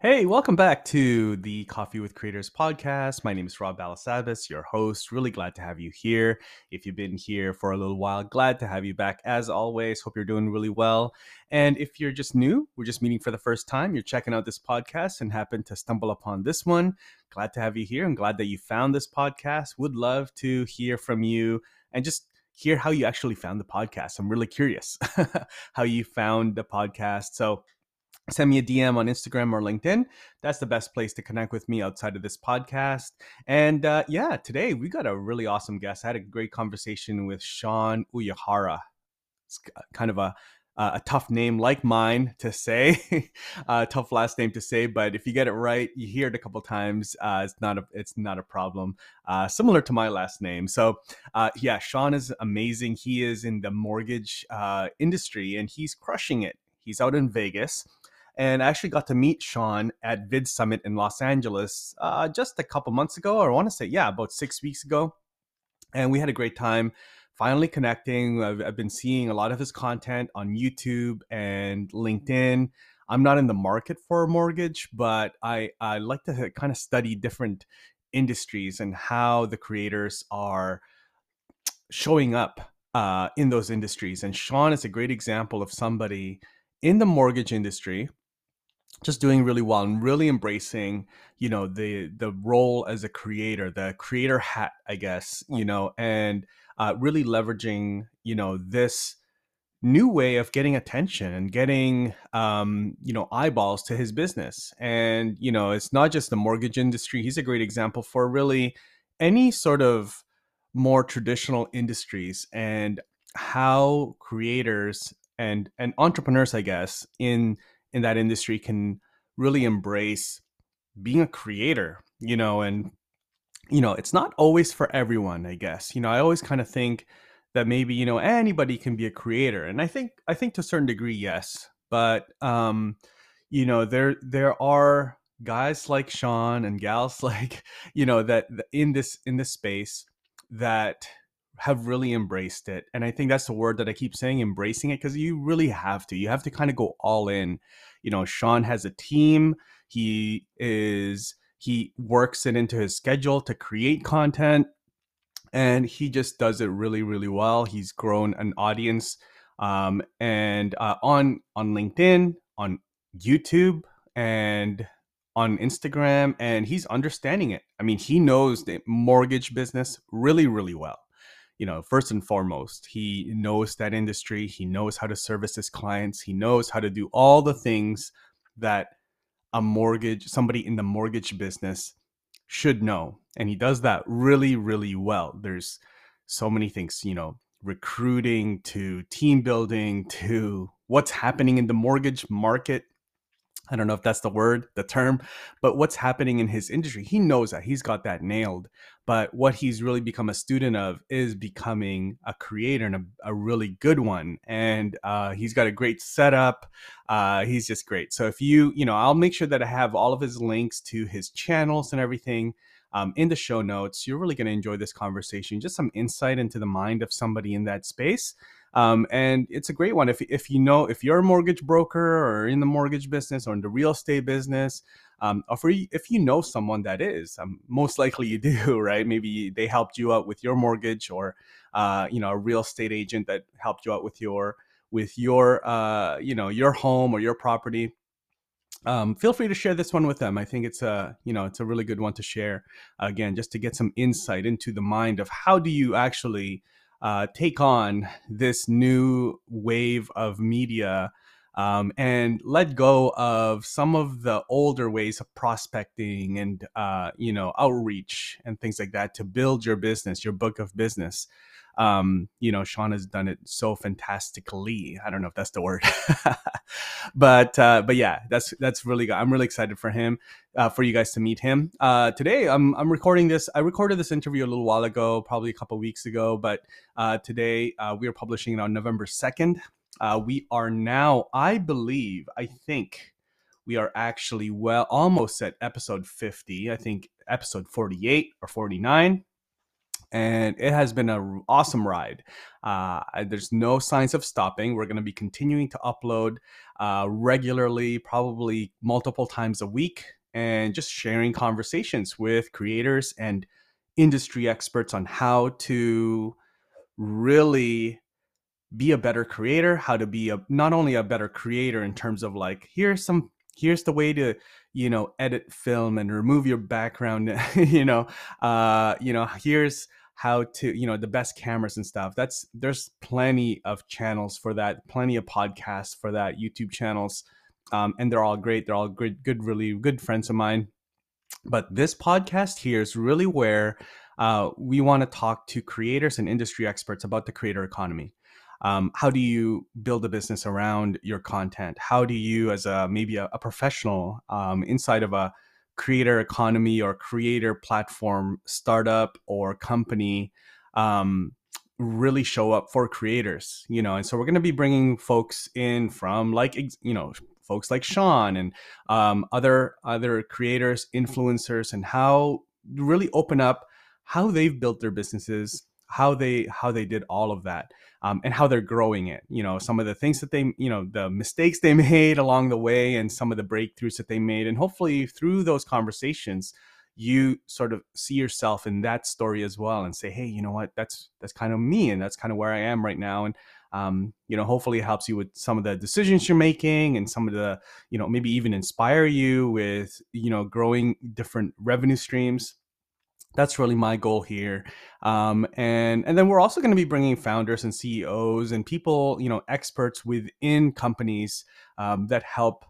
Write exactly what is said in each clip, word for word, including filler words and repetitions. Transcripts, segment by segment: Hey, welcome back to the Coffee with Creators podcast. My name is Rob Balasabas, your host. Really glad to have you here. If you've been here for a little while, glad to have you back as always. Hope you're doing really well. And if you're just new, we're just meeting for the first time, you're checking out this podcast and happen to stumble upon this one, glad to have you here and glad that you found this podcast. Would love to hear from you and just hear how you actually found the podcast. I'm really curious how you found the podcast. So send me a D M on Instagram or LinkedIn. That's the best place to connect with me outside of this podcast. And uh, yeah, today we got a really awesome guest. I had a great conversation with Sean Uyehara. It's kind of a, a tough name like mine to say, a tough last name to say, but if you get it right, you hear it a couple times. Uh, it's not a, it's not a problem. Uh, similar to my last name. So uh, yeah, Sean is amazing. He is in the mortgage uh, industry and he's crushing it. He's out in Vegas. And I actually got to meet Sean at Vid Summit in Los Angeles uh, just a couple months ago, or I want to say, yeah, about six weeks ago. And we had a great time finally connecting. I've, I've been seeing a lot of his content on YouTube and LinkedIn. I'm not in the market for a mortgage, but I, I like to kind of study different industries and how the creators are showing up uh, in those industries. And Sean is a great example of somebody in the mortgage industry just doing really well and really embracing, you know, the the role as a creator, the creator hat, I guess, you know, and uh, really leveraging, you know, this new way of getting attention and getting, um, you know, eyeballs to his business. And, you know, it's not just the mortgage industry. He's a great example for really any sort of more traditional industries and how creators and and entrepreneurs, I guess, in in that industry can really embrace being a creator, you know, and, you know, it's not always for everyone, I guess. You know, I always kind of think that maybe, you know, anybody can be a creator. And I think, I think to a certain degree, yes, but, um, you know, there, there are guys like Sean and gals like, you know, that in this, in this space that have really embraced it. And I think that's the word that I keep saying, embracing it, because you really have to. You have to kind of go all in. You know, Sean has a team. He is, he works it into his schedule to create content. And he just does it really, really well. He's grown an audience um, and uh, on, on LinkedIn, on YouTube, and on Instagram. And he's understanding it. I mean, he knows the mortgage business really, really well. You know, first and foremost, he knows that industry. He knows how to service his clients. He knows how to do all the things that a mortgage, somebody in the mortgage business should know. And he does that really, really well. There's so many things, you know, recruiting to team building to what's happening in the mortgage market. I don't know if that's the word, the term, but what's happening in his industry. He knows that. He's got that nailed. But what he's really become a student of is becoming a creator, and a, a really good one. And uh, he's got a great setup. Uh, he's just great. So if you, you know, I'll make sure that I have all of his links to his channels and everything um, in the show notes. You're really going to enjoy this conversation. Just some insight into the mind of somebody in that space. Um, and it's a great one. If, if you know, if you're a mortgage broker or in the mortgage business or in the real estate business, um, or for, if you know someone that is, um, most likely you do, right? Maybe they helped you out with your mortgage, or, uh, you know, a real estate agent that helped you out with your, with your, uh, you know, your home or your property. Um, feel free to share this one with them. I think it's a, you know, it's a really good one to share, again, just to get some insight into the mind of how do you actually Uh, take on this new wave of media um, and let go of some of the older ways of prospecting and, uh, you know, outreach and things like that to build your business, your book of business. Um, you know, Sean has done it so fantastically. I don't know if that's the word, but, uh, but yeah, that's, that's really good. I'm really excited for him, uh, for you guys to meet him. Uh, today I'm, I'm recording this. I recorded this interview a little while ago, probably a couple of weeks ago, but, uh, today, uh, we are publishing it on November second. Uh, we are now, I believe, I think we are actually well, almost at episode fifty, I think episode forty-eight or forty-nine. and it has been an awesome ride. Uh, there's no signs of stopping. We're going to be continuing to upload uh, regularly, probably multiple times a week, and just sharing conversations with creators and industry experts on how to really be a better creator, how to be a not only a better creator in terms of like, here's some here's the way to, you know, edit film and remove your background, you know, uh, you know, here's how to, you know, the best cameras and stuff. That's, there's plenty of channels for that, plenty of podcasts for that, YouTube channels. Um, and they're all great. They're all good, good, really good friends of mine. But this podcast here is really where uh, we want to talk to creators and industry experts about the creator economy. Um, how do you build a business around your content? How do you, as a maybe a, a professional um, inside of a creator economy or creator platform startup or company, um, really show up for creators? You know, and so we're going to be bringing folks in from, like, you know, folks like Sean and um, other other creators, influencers, and how really open up how they've built their businesses, how they how they did all of that, um, and how they're growing it. You know, some of the things that they, you know, the mistakes they made along the way, and some of the breakthroughs that they made. And hopefully through those conversations, you sort of see yourself in that story as well, and say, hey, you know what, that's that's kind of me, and that's kind of where I am right now. And um, you know, hopefully it helps you with some of the decisions you're making, and some of the, you know, maybe even inspire you with, you know, growing different revenue streams. That's really my goal here. Um, and, and then we're also going to be bringing founders and C E Os and people, you know, experts within companies um, that help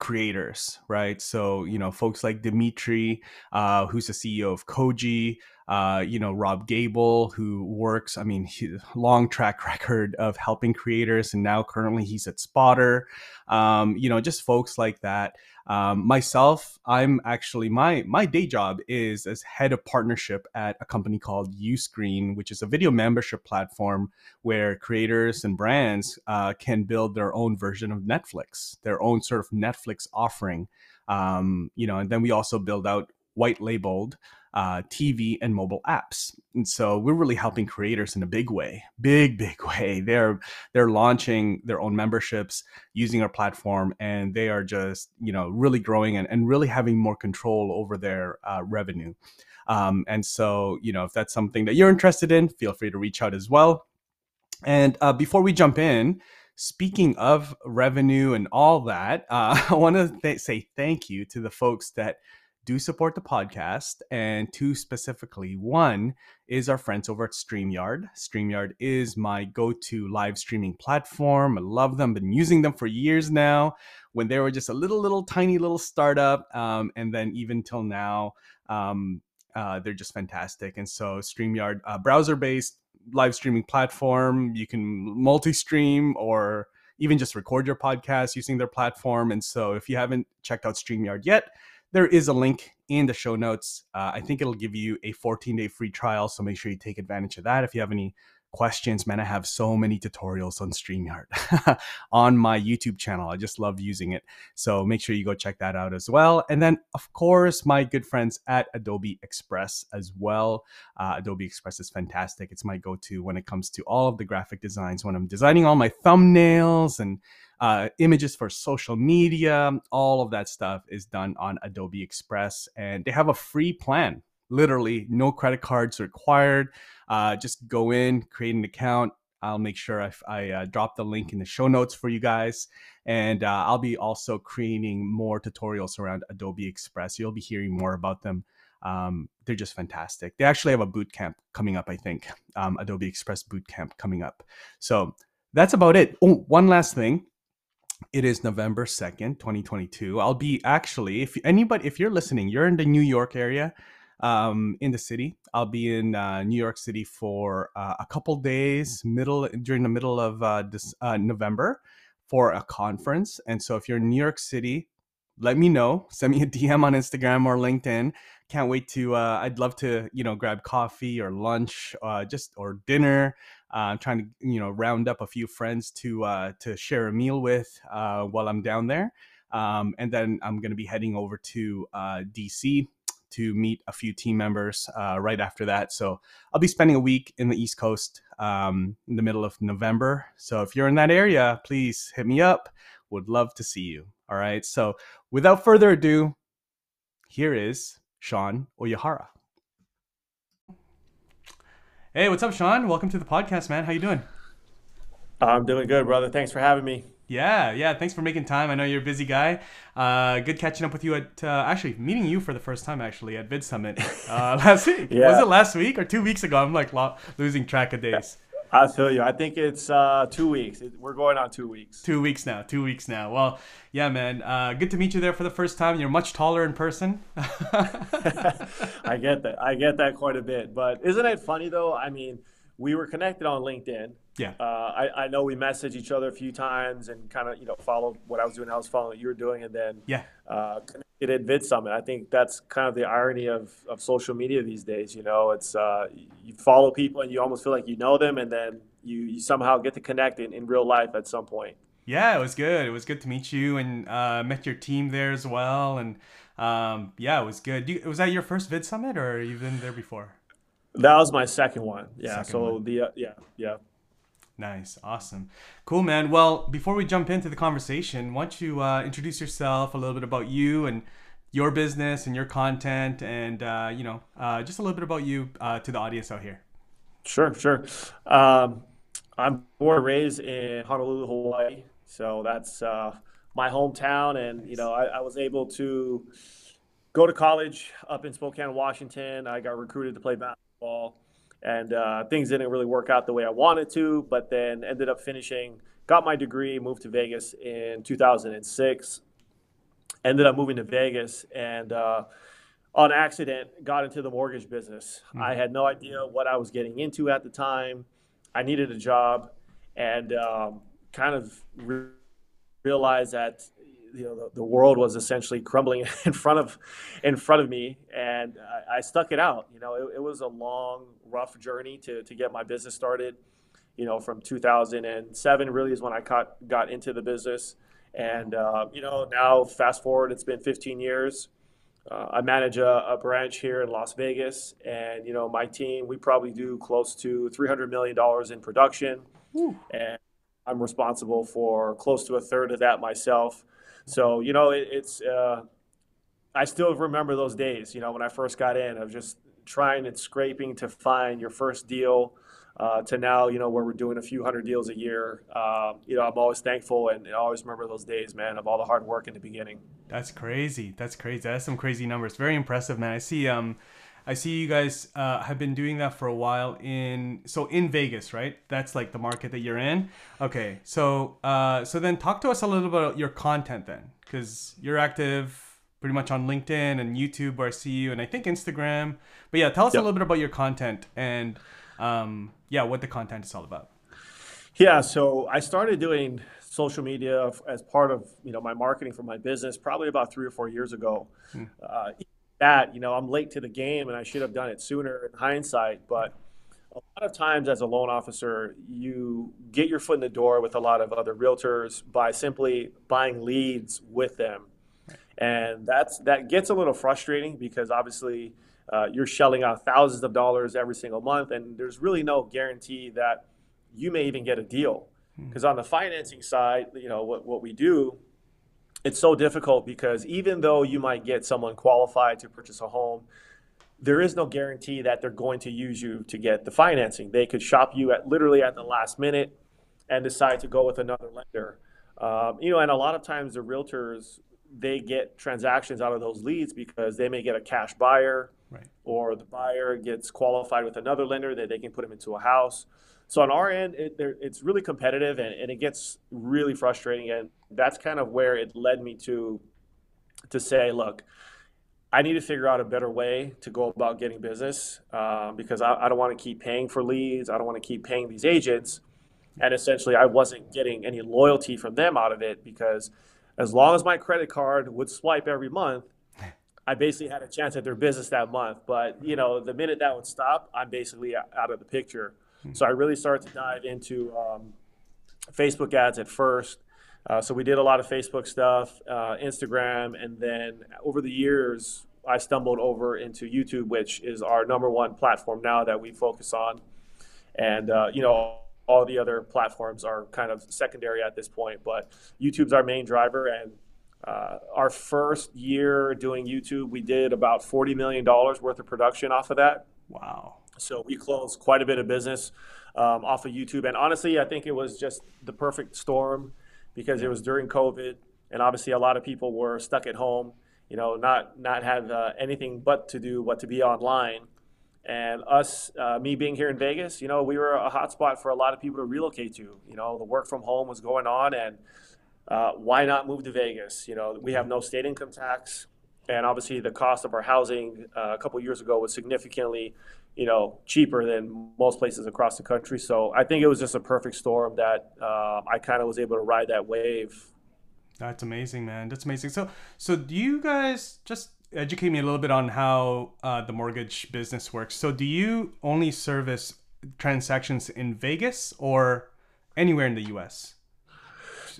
creators, right? So, you know, folks like Dimitri, uh, who's the C E O of Koji, uh, you know, Rob Gable, who works, I mean, he, long track record of helping creators. And now currently he's at Spotter, um, you know, just folks like that. Um, myself, I'm actually, my, my day job is as head of partnership at a company called Uscreen, which is a video membership platform where creators and brands uh, can build their own version of Netflix, their own sort of Netflix offering. Um, you know, and then we also build out white labeled uh, T V and mobile apps. And so we're really helping creators in a big way, big, big way. They're, they're launching their own memberships using our platform, and they are just, you know, really growing and, and really having more control over their uh, revenue. Um, and so, you know, if that's something that you're interested in, feel free to reach out as well. And uh, before we jump in, speaking of revenue and all that, uh, I want to th- say thank you to the folks that do support the podcast, and two specifically. One is our friends over at StreamYard. StreamYard is my go-to live streaming platform. I love them, been using them for years now, when they were just a little, little, tiny little startup. Um, and then even till now, um, uh, they're just fantastic. And so StreamYard, uh, browser-based live streaming platform, you can multi-stream or even just record your podcast using their platform. And so if you haven't checked out StreamYard yet, there is a link in the show notes. Uh, I think it'll give you a fourteen day free trial. So make sure you take advantage of that. If you have any questions, man, I have so many tutorials on StreamYard on my YouTube channel. I just love using it. So make sure you go check that out as well. And then, of course, my good friends at Adobe Express as well. Uh, Adobe Express is fantastic. It's my go-to when it comes to all of the graphic designs, when I'm designing all my thumbnails and Uh, images for social media. All of that stuff is done on Adobe Express, and they have a free plan. Literally no credit cards required. Uh, just go in, create an account. I'll make sure I, I uh, drop the link in the show notes for you guys. And uh, I'll be also creating more tutorials around Adobe Express. You'll be hearing more about them. Um, they're just fantastic. They actually have a boot camp coming up, I think. Um, Adobe Express boot camp coming up. So that's about it. Oh, one last thing. It is November second, twenty twenty-two. I'll be actually, if anybody, if you're listening, you're in the New York area, um, in the city. I'll be in uh, New York City for uh, a couple days, middle during the middle of uh, this, uh, November, for a conference. And so, if you're in New York City, let me know. Send me a D M on Instagram or LinkedIn. Can't wait to. Uh, I'd love to, you know, grab coffee or lunch, uh, just or dinner. I'm uh, trying to, you know, round up a few friends to uh, to share a meal with uh, while I'm down there. Um, and then I'm going to be heading over to uh, D C to meet a few team members uh, right after that. So I'll be spending a week in the East Coast um, in the middle of November. So if you're in that area, please hit me up. Would love to see you. All right. So without further ado, here is Sean Uyehara. Hey, what's up, Sean? Welcome to the podcast, man. How you doing? I'm doing good, brother. Thanks for having me. Yeah, yeah. Thanks for making time. I know you're a busy guy. Uh, good catching up with you at, uh, actually, meeting you for the first time, actually, at Vid Summit uh, last week. Yeah. Was it last week or two weeks ago? I'm, like, lo- losing track of days. I feel you. I think it's uh, two weeks. We're going on two weeks. Two weeks now. Two weeks now. Well, yeah, man. Uh, good to meet you there for the first time. You're much taller in person. I get that. I get that quite a bit. But isn't it funny, though? I mean, we were connected on LinkedIn. Yeah. Uh, I, I know we messaged each other a few times and kind of, you know, followed what I was doing. I was following what you were doing. And then yeah. uh, connected at Vid Summit. I think that's kind of the irony of, of social media these days. You know, it's uh, you follow people and you almost feel like you know them. And then you, you somehow get to connect in, in real life at some point. Yeah, it was good. It was good to meet you and uh, met your team there as well. And um, yeah, it was good. You, was that your first Vid Summit or you've been there before? That was my second one. Yeah. Second so one. the, uh, yeah, yeah. Nice. Awesome. Cool, man. Well, before we jump into the conversation, why don't you uh, introduce yourself, a little bit about you and your business and your content and, uh, you know, uh, just a little bit about you uh, to the audience out here. Sure, sure. Um, I'm born and raised in Honolulu, Hawaii. So that's uh, my hometown. And, nice. you know, I, I was able to go to college up in Spokane, Washington. I got recruited to play basketball. And uh, things didn't really work out the way I wanted to, but then ended up finishing, got my degree, moved to Vegas in two thousand six, ended up moving to Vegas, and uh, on accident, got into the mortgage business. Mm-hmm. I had no idea what I was getting into at the time. I needed a job and um, kind of re- realized that you know, the, the world was essentially crumbling in front of, in front of me. And I, I stuck it out. You know, it, it was a long, rough journey to, to get my business started, you know, from two thousand seven really is when I got, got into the business. And, uh, you know, now fast forward, it's been fifteen years. Uh, I manage a, a branch here in Las Vegas and, you know, my team, we probably do close to three hundred million dollars in production. Woo. And I'm responsible for close to a third of that myself. So, you know, it, it's, uh, I still remember those days, you know, when I first got in, I was just trying and scraping to find your first deal uh, to now, you know, where we're doing a few hundred deals a year. Um, you know, I'm always thankful and I always remember those days, man, of all the hard work in the beginning. That's crazy. That's crazy. That's some crazy numbers. Very impressive, man. I see, um, I see you guys uh, have been doing that for a while in, so in Vegas, right? That's like the market that you're in. Okay, so uh, so then talk to us a little bit about your content then, because you're active pretty much on LinkedIn and YouTube where I see you, and I think Instagram. But yeah, tell us yep. a little bit about your content and um, yeah, what the content is all about. Yeah, so I started doing social media as part of you know my marketing for my business probably about three or four years ago. Hmm. Uh, That, you know, I'm late to the game and I should have done it sooner in hindsight. But a lot of times as a loan officer, you get your foot in the door with a lot of other realtors by simply buying leads with them. And that's that gets a little frustrating because obviously uh, you're shelling out thousands of dollars every single month. And there's really no guarantee that you may even get a deal because on the financing side, you know, what, what we do. It's so difficult because even though you might get someone qualified to purchase a home, there is no guarantee that they're going to use you to get the financing. They could shop you at literally at the last minute and decide to go with another lender. Um, you know, and a lot of times the realtors, they get transactions out of those leads because they may get a cash buyer right. or the buyer gets qualified with another lender that they can put them into a house. So on our end, it, it's really competitive and, and it gets really frustrating. And that's kind of where it led me to, to say, look, I need to figure out a better way to go about getting business uh, because I, I don't want to keep paying for leads. I don't want to keep paying these agents. And essentially, I wasn't getting any loyalty from them out of it because as long as my credit card would swipe every month, I basically had a chance at their business that month. But, you know, the minute that would stop, I'm basically out of the picture. So I really started to dive into um, Facebook ads at first. Uh, so we did a lot of Facebook stuff, uh, Instagram, and then over the years, I stumbled over into YouTube, which is our number one platform now that we focus on. And, uh, you know, all the other platforms are kind of secondary at this point, but YouTube's our main driver. And uh, our first year doing YouTube, we did about forty million dollars worth of production off of that. Wow. So we closed quite a bit of business um, off of YouTube. And honestly, I think it was just the perfect storm because yeah. it was during COVID. And obviously, a lot of people were stuck at home, you know, not not have uh, anything but to do, but to be online. And us, uh, me being here in Vegas, you know, we were a hotspot for a lot of people to relocate to. You know, the work from home was going on, and uh, why not move to Vegas? You know, we have no state income tax, and obviously the cost of our housing uh, a couple of years ago was significantly, you know, cheaper than most places across the country. So I think it was just a perfect storm that uh, I kind of was able to ride that wave. That's amazing, man. That's amazing. So, so do you guys just educate me a little bit on how uh, the mortgage business works? So do you only service transactions in Vegas or anywhere in the U S?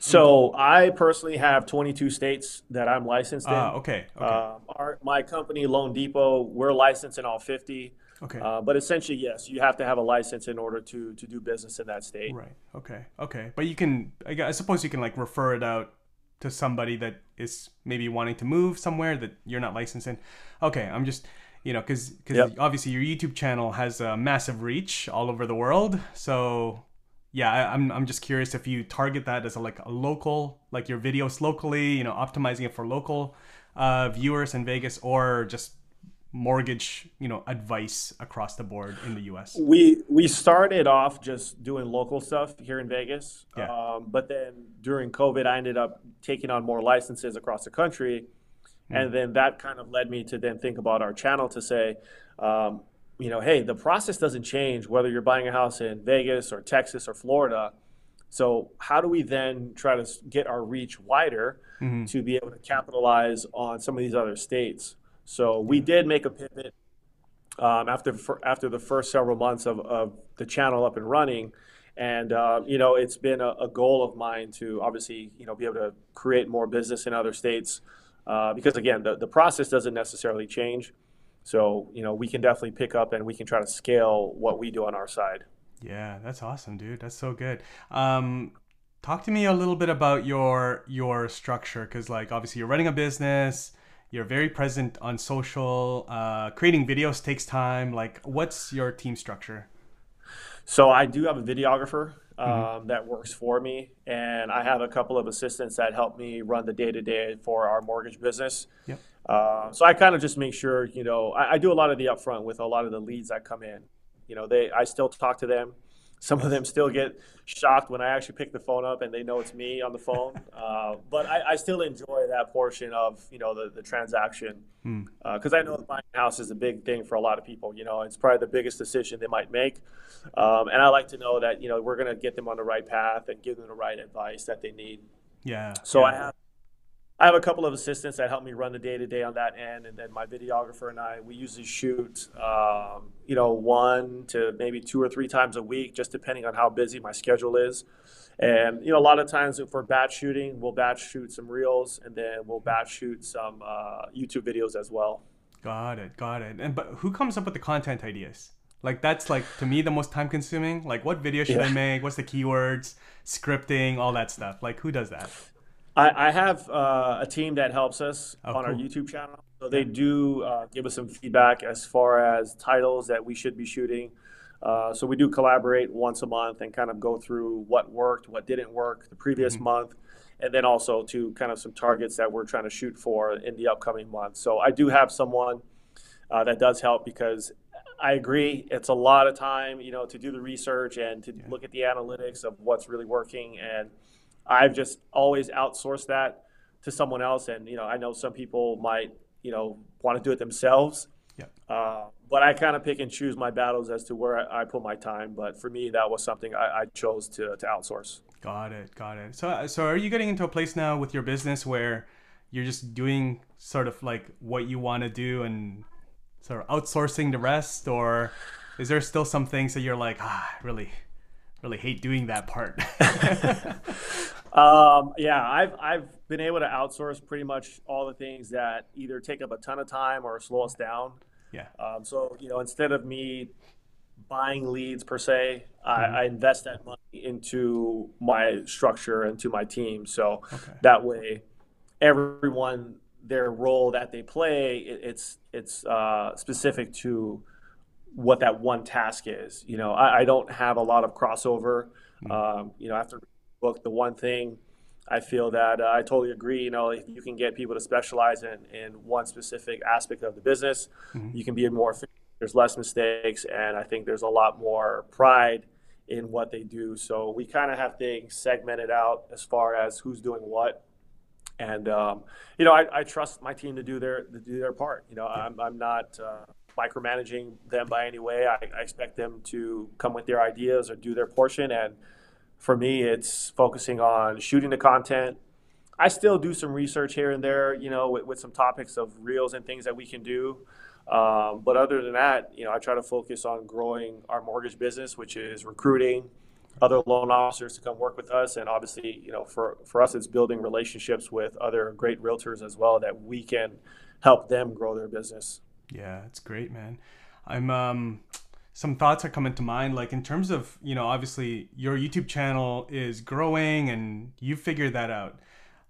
So I personally have twenty-two states that I'm licensed in. Uh, okay. okay. Uh, our, my company, loanDepot, we're licensed in all fifty. Okay. Uh, but essentially, yes, you have to have a license in order to to do business in that state. Right. Okay. Okay. But you can, I, I suppose you can like refer it out to somebody that is maybe wanting to move somewhere that you're not licensed in. Okay, I'm just, you know, because because yep. obviously your YouTube channel has a massive reach all over the world. So yeah, I, I'm I'm just curious if you target that as a, like a local, like your videos locally, you know, optimizing it for local uh, viewers in Vegas, or just mortgage, you know, advice across the board in the U S. We we started off just doing local stuff here in Vegas. Yeah. Um, but then during COVID, I ended up taking on more licenses across the country. Mm. And then that kind of led me to then think about our channel to say, um, you know, hey, the process doesn't change whether you're buying a house in Vegas or Texas or Florida. So how do we then try to get our reach wider mm-hmm. to be able to capitalize on some of these other states? So we did make a pivot um, after after the first several months of, of the channel up and running. And, uh, you know, it's been a, a goal of mine to obviously, you know, be able to create more business in other states uh, because, again, the, the process doesn't necessarily change. So, you know, we can definitely pick up and we can try to scale what we do on our side. Yeah, that's awesome, dude. That's so good. Um, talk to me a little bit about your your structure because, like, obviously you're running a business. You're very present on social, uh, creating videos takes time. Like, what's your team structure? So I do have a videographer um, mm-hmm. that works for me. And I have a couple of assistants that help me run the day-to-day for our mortgage business. Yep. Uh, so I kind of just make sure, you know, I, I do a lot of the upfront with a lot of the leads that come in. You know, they I still talk to them. Some of them still get shocked when I actually pick the phone up and they know it's me on the phone. Uh, but I, I still enjoy that portion of, you know, the, the transaction. Mm. Uh, 'cause I know buying a house is a big thing for a lot of people. You know, it's probably the biggest decision they might make. Um, and I like to know that, you know, we're going to get them on the right path and give them the right advice that they need. Yeah. So yeah. I have I have a couple of assistants that help me run the day-to-day on that end. And then my videographer and I, we usually shoot, um, you know, one to maybe two or three times a week, just depending on how busy my schedule is. And, you know, a lot of times if we're batch shooting, we'll batch shoot some reels and then we'll batch shoot some uh, YouTube videos as well. Got it. Got it. And but who comes up with the content ideas? Like that's like, to me, the most time consuming. Like what video should yeah. I make? What's the keywords, scripting, all that stuff? Like who does that? I, I have uh, a team that helps us oh, on cool. our YouTube channel. So they do uh, give us some feedback as far as titles that we should be shooting. Uh, so we do collaborate once a month and kind of go through what worked, what didn't work the previous mm-hmm. month, and then also to kind of some targets that we're trying to shoot for in the upcoming month. So I do have someone uh, that does help because I agree. It's a lot of time, you know, to do the research and to yeah. look at the analytics of what's really working. And I've just always outsourced that to someone else. And, you know, I know some people might, you know, want to do it themselves. Yeah. Uh, but I kind of pick and choose my battles as to where I, I put my time. But for me, that was something I, I chose to, to outsource. Got it. Got it. So, so are you getting into a place now with your business where you're just doing sort of like what you want to do and sort of outsourcing the rest? Or is there still some things that you're like, ah, really, really hate doing that part? Um, yeah, I've, I've been able to outsource pretty much all the things that either take up a ton of time or slow us down. Yeah. Um, so, you know, instead of me buying leads per se, mm-hmm. I, I invest that money into my structure and to my team. So okay. that way, everyone, their role that they play, it, it's it's uh, specific to what that one task is. You know, I, I don't have a lot of crossover. Mm-hmm. Um, you know, after book, the one thing I feel that uh, I totally agree, you know, if you can get people to specialize in, in one specific aspect of the business, mm-hmm. you can be more efficient. There's less mistakes, and I think there's a lot more pride in what they do. So we kind of have things segmented out as far as who's doing what. And, um, you know, I, I trust my team to do their to do their part. You know, yeah. I'm, I'm not uh, micromanaging them by any way. I, I expect them to come with their ideas or do their portion. And for me, it's focusing on shooting the content. I still do some research here and there, you know, with, with some topics of reels and things that we can do. Um, but other than that, you know, I try to focus on growing our mortgage business, which is recruiting other loan officers to come work with us. And obviously, you know, for, for us, it's building relationships with other great realtors as well that we can help them grow their business. Yeah, it's great, man. I'm... Um... Some thoughts are coming to mind, like in terms of, you know, obviously your YouTube channel is growing and you figured that out.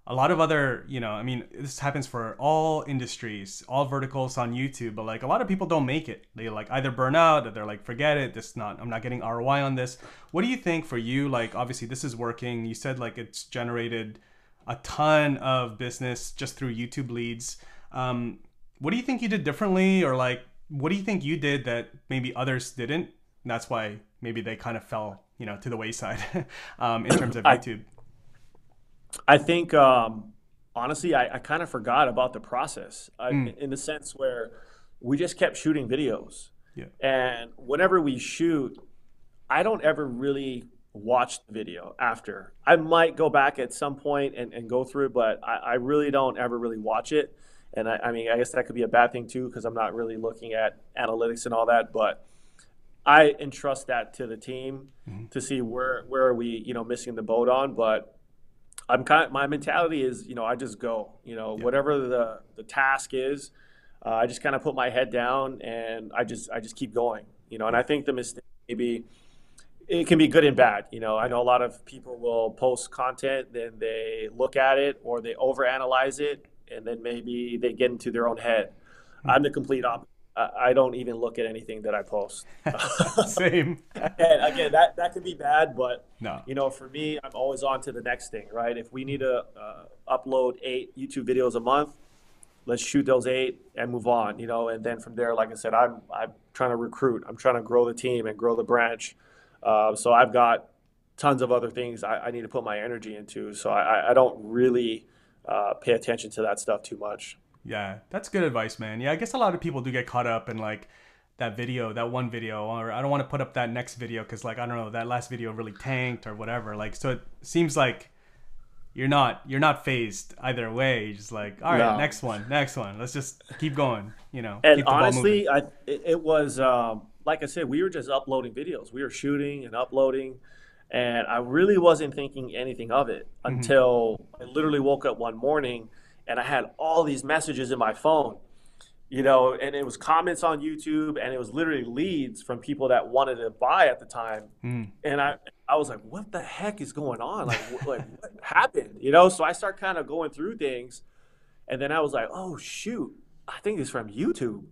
A lot of other, you know, I mean, this happens for all industries, all verticals on YouTube, but like a lot of people don't make it. They like either burn out or they're like, forget it. This is not, I'm not getting R O I on this. What do you think for you? Like, obviously this is working. You said like it's generated a ton of business just through YouTube leads. Um, what do you think you did differently, or like, what do you think you did that maybe others didn't? And that's why maybe they kind of fell, you know, to the wayside um, in terms of YouTube. I, I think, um, honestly, I, I kind of forgot about the process I, mm. in the sense where we just kept shooting videos. Yeah. And whenever we shoot, I don't ever really watch the video after. I might go back at some point and, and go through, but I, I really don't ever really watch it. And I, I mean, I guess that could be a bad thing too, because I'm not really looking at analytics and all that, but I entrust that to the team mm-hmm. to see where, where are we, you know, missing the boat on. But I'm kind of, my mentality is, you know, I just go, you know, yeah. whatever the, the task is, uh, I just kind of put my head down and I just, I just keep going, you know, and I think the mistake maybe it can be good and bad. You know, I know a lot of people will post content, then they look at it or they overanalyze it, and then maybe they get into their own head. I'm the complete opposite. I don't even look at anything that I post. Same. And again, that, that could be bad, but no. you know, for me, I'm always on to the next thing, right? If we need to uh, upload eight YouTube videos a month, let's shoot those eight and move on, you know? And then from there, like I said, I'm, I'm trying to recruit. I'm trying to grow the team and grow the branch. Uh, so I've got tons of other things I, I need to put my energy into. So I, I don't really... Uh, pay attention to that stuff too much. Yeah, that's good advice, man. Yeah, I guess a lot of people do get caught up in like that video, that one video, or I don't want to put up that next video because like, I don't know, that last video really tanked or whatever. Like, so it seems like you're not, you're not phased either way. You're just like, all right, no. next one, next one. Let's just keep going, you know. And honestly, I, it, it was, um, like I said, we were just uploading videos. We were shooting and uploading. And I really wasn't thinking anything of it until mm-hmm. I literally woke up one morning and I had all these messages in my phone, you know, and it was comments on YouTube and it was literally leads from people that wanted to buy at the time. Mm. And I, I was like, what the heck is going on? Like, like what happened? You know, so I start kind of going through things and then I was like, oh, shoot, I think it's from YouTube.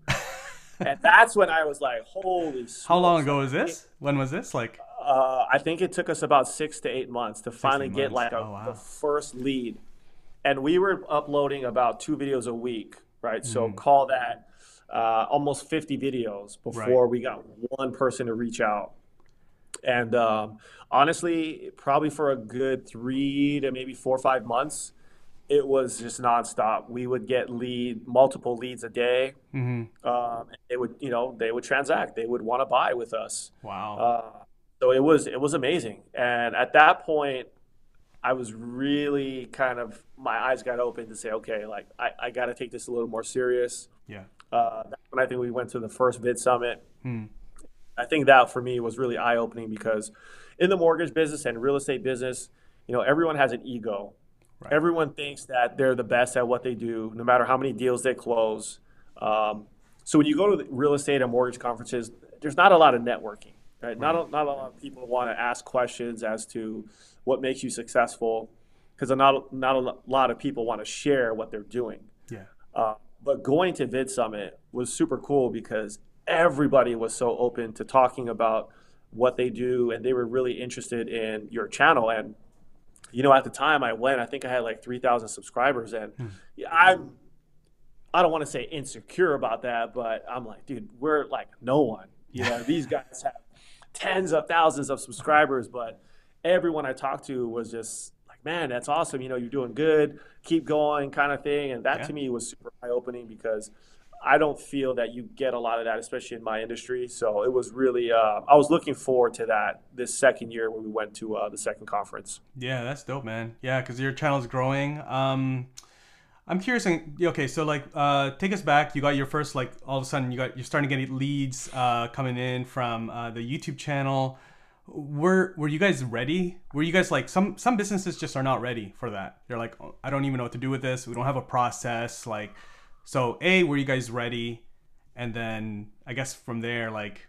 And that's when I was like, holy smokes. How long ago was this? When was this? Like, uh, I think it took us about six to eight months to finally get like a, oh, wow. the first lead. And we were uploading about two videos a week, right? Mm. So call that uh, almost fifty videos before right. we got one person to reach out. And um, honestly, probably for a good three to maybe four or five months, it was just nonstop. We would get lead, multiple leads a day. Mm-hmm. Um, they would, you know, they would transact. They would want to buy with us. Wow. Uh, so it was, it was amazing. And at that point, I was really kind of, my eyes got open to say, okay, like I, I got to take this a little more serious. Yeah. Uh, that's when I think we went to the first Vid Summit. Hmm. I think that for me was really eye opening because in the mortgage business and real estate business, you know, everyone has an ego. Right. Everyone thinks that they're the best at what they do, no matter how many deals they close. Um, so when you go to the real estate and mortgage conferences, there's not a lot of networking. Right? Right. Not, a, not a lot of people want to ask questions as to what makes you successful, because not, not a lot of people want to share what they're doing. Yeah. Uh, but going to Vid Summit was super cool because everybody was so open to talking about what they do, and they were really interested in your channel. And you know, at the time I went, I think I had like three thousand subscribers, and mm. I I don't want to say insecure about that, but I'm like, dude, we're like no one. You know, these guys have tens of thousands of subscribers, but everyone I talked to was just like, man, that's awesome. You know, you're doing good. Keep going, kind of thing. And that yeah. to me was super eye-opening, because I don't feel that you get a lot of that, especially in my industry. So it was really, uh, I was looking forward to that this second year when we went to uh, the second conference. Yeah, that's dope, man. Yeah, because your channel's growing. Um, I'm curious, and, okay, so like, uh, take us back. You got your first, like, all of a sudden you got, you're starting to get leads uh, coming in from uh, the YouTube channel. Were were you guys ready? Were you guys like, some some businesses just are not ready for that. They're like, oh, I don't even know what to do with this. We don't have a process, like. So A, were you guys ready? And then I guess from there, like,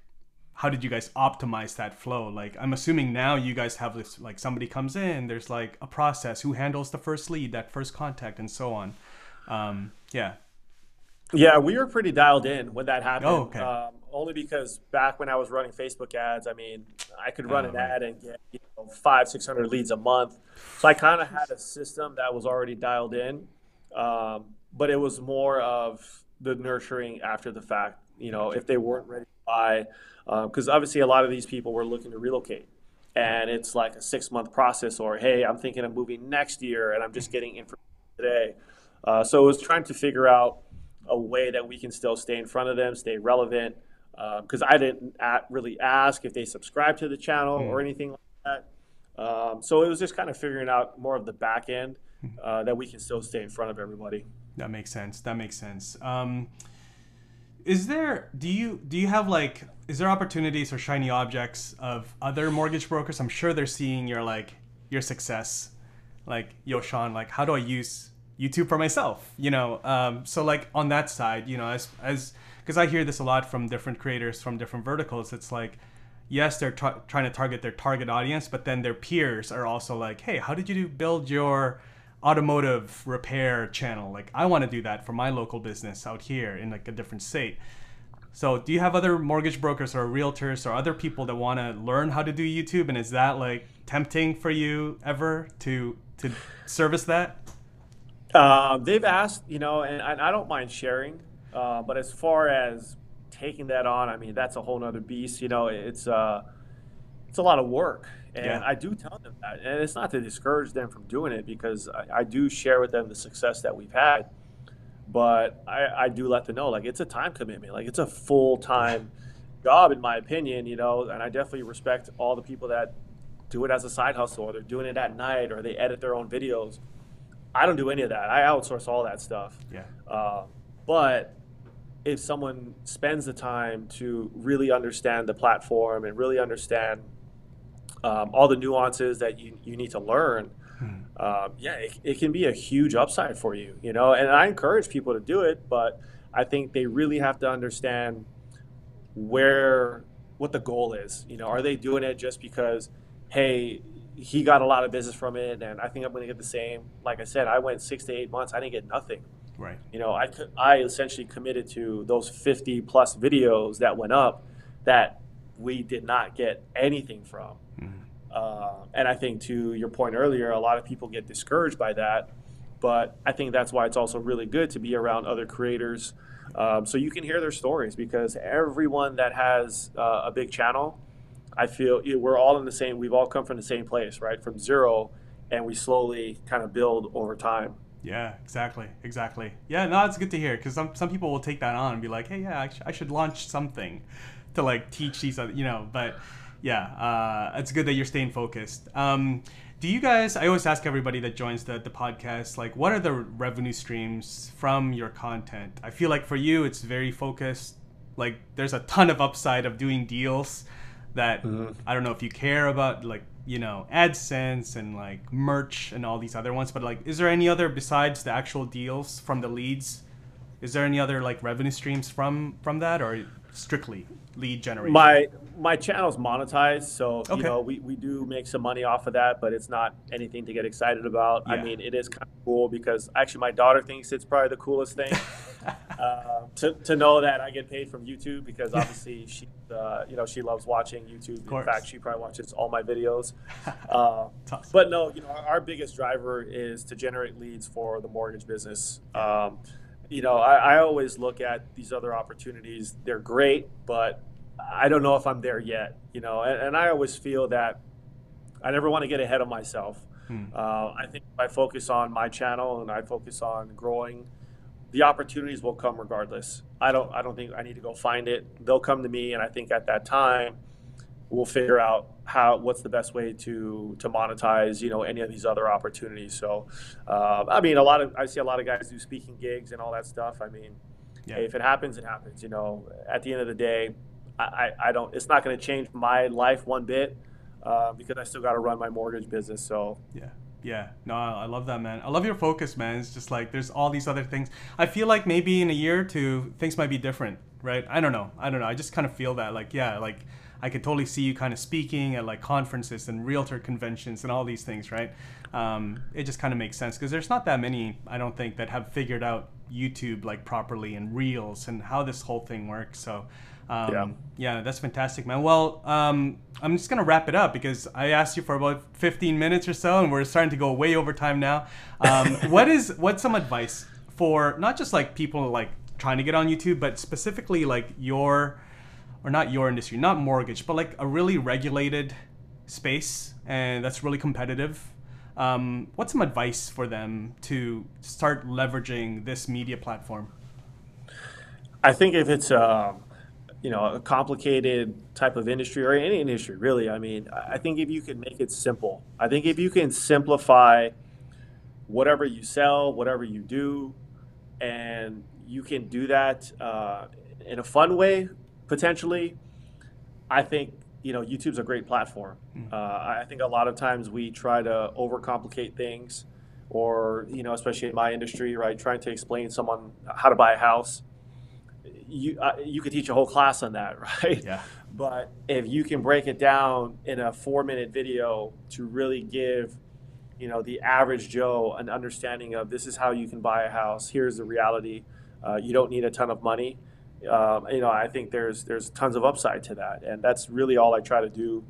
how did you guys optimize that flow? Like, I'm assuming now you guys have this, like, somebody comes in, there's like a process, who handles the first lead, that first contact, and so on. Um, yeah. Yeah, we were pretty dialed in when that happened. Oh, okay. Um, only because back when I was running Facebook ads, I mean, I could run oh, an right. ad and get, you know, five, six hundred leads a month. So I kind of had a system that was already dialed in. Um, But it was more of the nurturing after the fact, you know, if they weren't ready to buy, because uh, obviously a lot of these people were looking to relocate, and it's like a six month process, or, hey, I'm thinking of moving next year and I'm just getting information today. Uh, so it was trying to figure out a way that we can still stay in front of them, stay relevant, because uh, I didn't really ask if they subscribe to the channel mm. or anything like that. Um, so it was just kind of figuring out more of the back end uh, that we can still stay in front of everybody. That makes sense. That makes sense. Um, is there, do you, do you have like, is there opportunities or shiny objects of other mortgage brokers? I'm sure they're seeing your, like, your success. Like, yo, Sean, like, how do I use YouTube for myself? You know? Um, so like on that side, you know, as, as, cause I hear this a lot from different creators from different verticals. It's like, yes, they're tra- trying to target their target audience, but then their peers are also like, hey, how did you do, build your automotive repair channel? Like, I want to do that for my local business out here in like a different state. So do you have other mortgage brokers or realtors or other people that want to learn how to do YouTube? And is that like tempting for you ever to to service that? Uh, they've asked, you know, and, and I don't mind sharing, uh, but as far as taking that on, I mean, that's a whole nother beast. You know, it's uh, it's a lot of work. And yeah. I do tell them that, and it's not to discourage them from doing it, because I, I do share with them the success that we've had, but I, I do let them know, like, it's a time commitment. Like, it's a full-time job, in my opinion, you know, and I definitely respect all the people that do it as a side hustle, or they're doing it at night, or they edit their own videos. I don't do any of that. I outsource all that stuff. Yeah. Uh, but if someone spends the time to really understand the platform and really understand Um, all the nuances that you, you need to learn, hmm. um, yeah, it, it can be a huge upside for you, you know, and I encourage people to do it, but I think they really have to understand where, what the goal is, you know. Are they doing it just because, hey, he got a lot of business from it and I think I'm going to get the same? Like I said, I went six to eight months, I didn't get nothing. Right. You know, I, I essentially committed to those fifty plus videos that went up that we did not get anything from. Mm-hmm. uh, and I think, to your point earlier, a lot of people get discouraged by that, but I think that's why it's also really good to be around other creators, um, so you can hear their stories, because everyone that has uh, a big channel, I feel we're all in the same, we've all come from the same place, right? From zero, and we slowly kind of build over time. Yeah, exactly, exactly. Yeah, no, it's good to hear, because some, some people will take that on and be like, hey, yeah, I, sh- I should launch something to like teach these other, you know, but yeah, uh, it's good that you're staying focused. Um, do you guys, I always ask everybody that joins the, the podcast, like, what are the revenue streams from your content? I feel like for you, it's very focused. Like, there's a ton of upside of doing deals that mm-hmm. I don't know if you care about, like you know, AdSense and like merch and all these other ones, but like, is there any other besides the actual deals from the leads? Is there any other like revenue streams from from that, or strictly lead generation? My my channel's monetized, so okay. you know, we we do make some money off of that, but it's not anything to get excited about. Yeah. I mean, it is kind of cool because actually my daughter thinks it's probably the coolest thing. Uh, to, to know that I get paid from YouTube, because obviously she, uh, you know, she loves watching YouTube. In fact, she probably watches all my videos. Uh, but no, you know, our biggest driver is to generate leads for the mortgage business. Um, you know, I, I always look at these other opportunities. They're great, but I don't know if I'm there yet, you know, and, and I always feel that I never want to get ahead of myself. Hmm. Uh, I think if I focus on my channel and I focus on growing, the opportunities will come regardless. I don't I don't think I need to go find it. They'll come to me, and I think at that time we'll figure out how what's the best way to to monetize, you know, any of these other opportunities. So uh, I mean, a lot of I see a lot of guys do speaking gigs and all that stuff. I mean, yeah. Hey, if it happens, it happens, you know. At the end of the day, I, I, I don't it's not gonna change my life one bit, uh, because I still gotta run my mortgage business. So yeah. Yeah, no, I love that, man. I love your focus, man. It's just like there's all these other things. I feel like maybe in a year or two, things might be different, right? I don't know. I don't know. I just kind of feel that, like, yeah, like I could totally see you kind of speaking at like conferences and realtor conventions and all these things, right? Um, it just kind of makes sense because there's not that many, I don't think, that have figured out YouTube like properly and Reels and how this whole thing works. So um, yeah. yeah, that's fantastic, man. Well, um, I'm just going to wrap it up because I asked you for about fifteen minutes or so, and we're starting to go way over time now. Um, what is, what's some advice for not just like people like trying to get on YouTube, but specifically like your, or not your industry, not mortgage, but like a really regulated space and that's really competitive. Um, what's some advice for them to start leveraging this media platform? I think if it's uh, you know, a complicated type of industry, or any industry really, I mean, I think if you can make it simple, I think if you can simplify whatever you sell, whatever you do, and you can do that uh, in a fun way, potentially, I think you know, YouTube's a great platform. Uh, I think a lot of times we try to overcomplicate things, or, you know, especially in my industry, right? Trying to explain to someone how to buy a house. You, uh, you could teach a whole class on that, right? Yeah. But if you can break it down in a four minute video to really give, you know, the average Joe an understanding of this is how you can buy a house. Here's the reality. Uh, you don't need a ton of money. Um, you know, I think there's there's tons of upside to that, and that's really all I try to do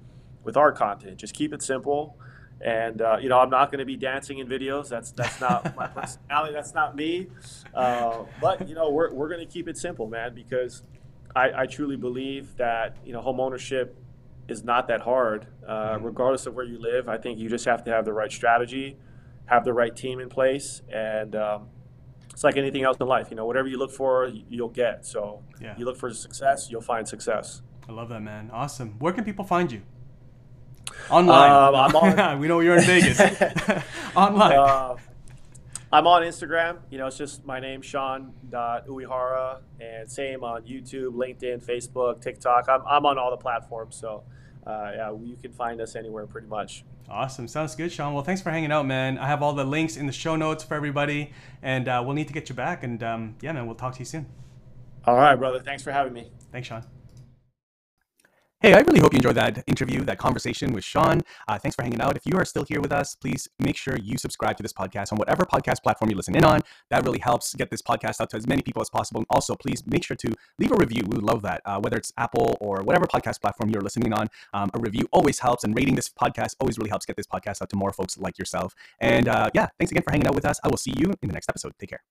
with our content. Just keep it simple, and uh, you know, I'm not going to be dancing in videos. That's that's not my personality. That's not me. Uh, but you know, we're we're going to keep it simple, man, because I, I truly believe that you know, homeownership is not that hard, uh, mm-hmm. regardless of where you live. I think you just have to have the right strategy, have the right team in place, and um, it's like anything else in life, you know, whatever you look for, you'll get. So yeah. You look for success, you'll find success. I love that, man. Awesome. Where can people find you? Online. Um, I'm on... we know you're in Vegas. Online. Uh, I'm on Instagram. You know, it's just my name, Sean dot Uyehara, and same on YouTube, LinkedIn, Facebook, TikTok. I'm, I'm on all the platforms. So uh, yeah, you can find us anywhere pretty much. Awesome. Sounds good, Sean. Well, thanks for hanging out, man. I have all the links in the show notes for everybody, and uh, we'll need to get you back. And um, yeah, man, we'll talk to you soon. All right, brother. Thanks for having me. Thanks, Sean. Hey, I really hope you enjoyed that interview, that conversation with Sean. Uh, thanks for hanging out. If you are still here with us, please make sure you subscribe to this podcast on whatever podcast platform you listen in on. That really helps get this podcast out to as many people as possible. And also, please make sure to leave a review. We would love that. Uh, whether it's Apple or whatever podcast platform you're listening on, um, a review always helps. And rating this podcast always really helps get this podcast out to more folks like yourself. And uh, yeah, thanks again for hanging out with us. I will see you in the next episode. Take care.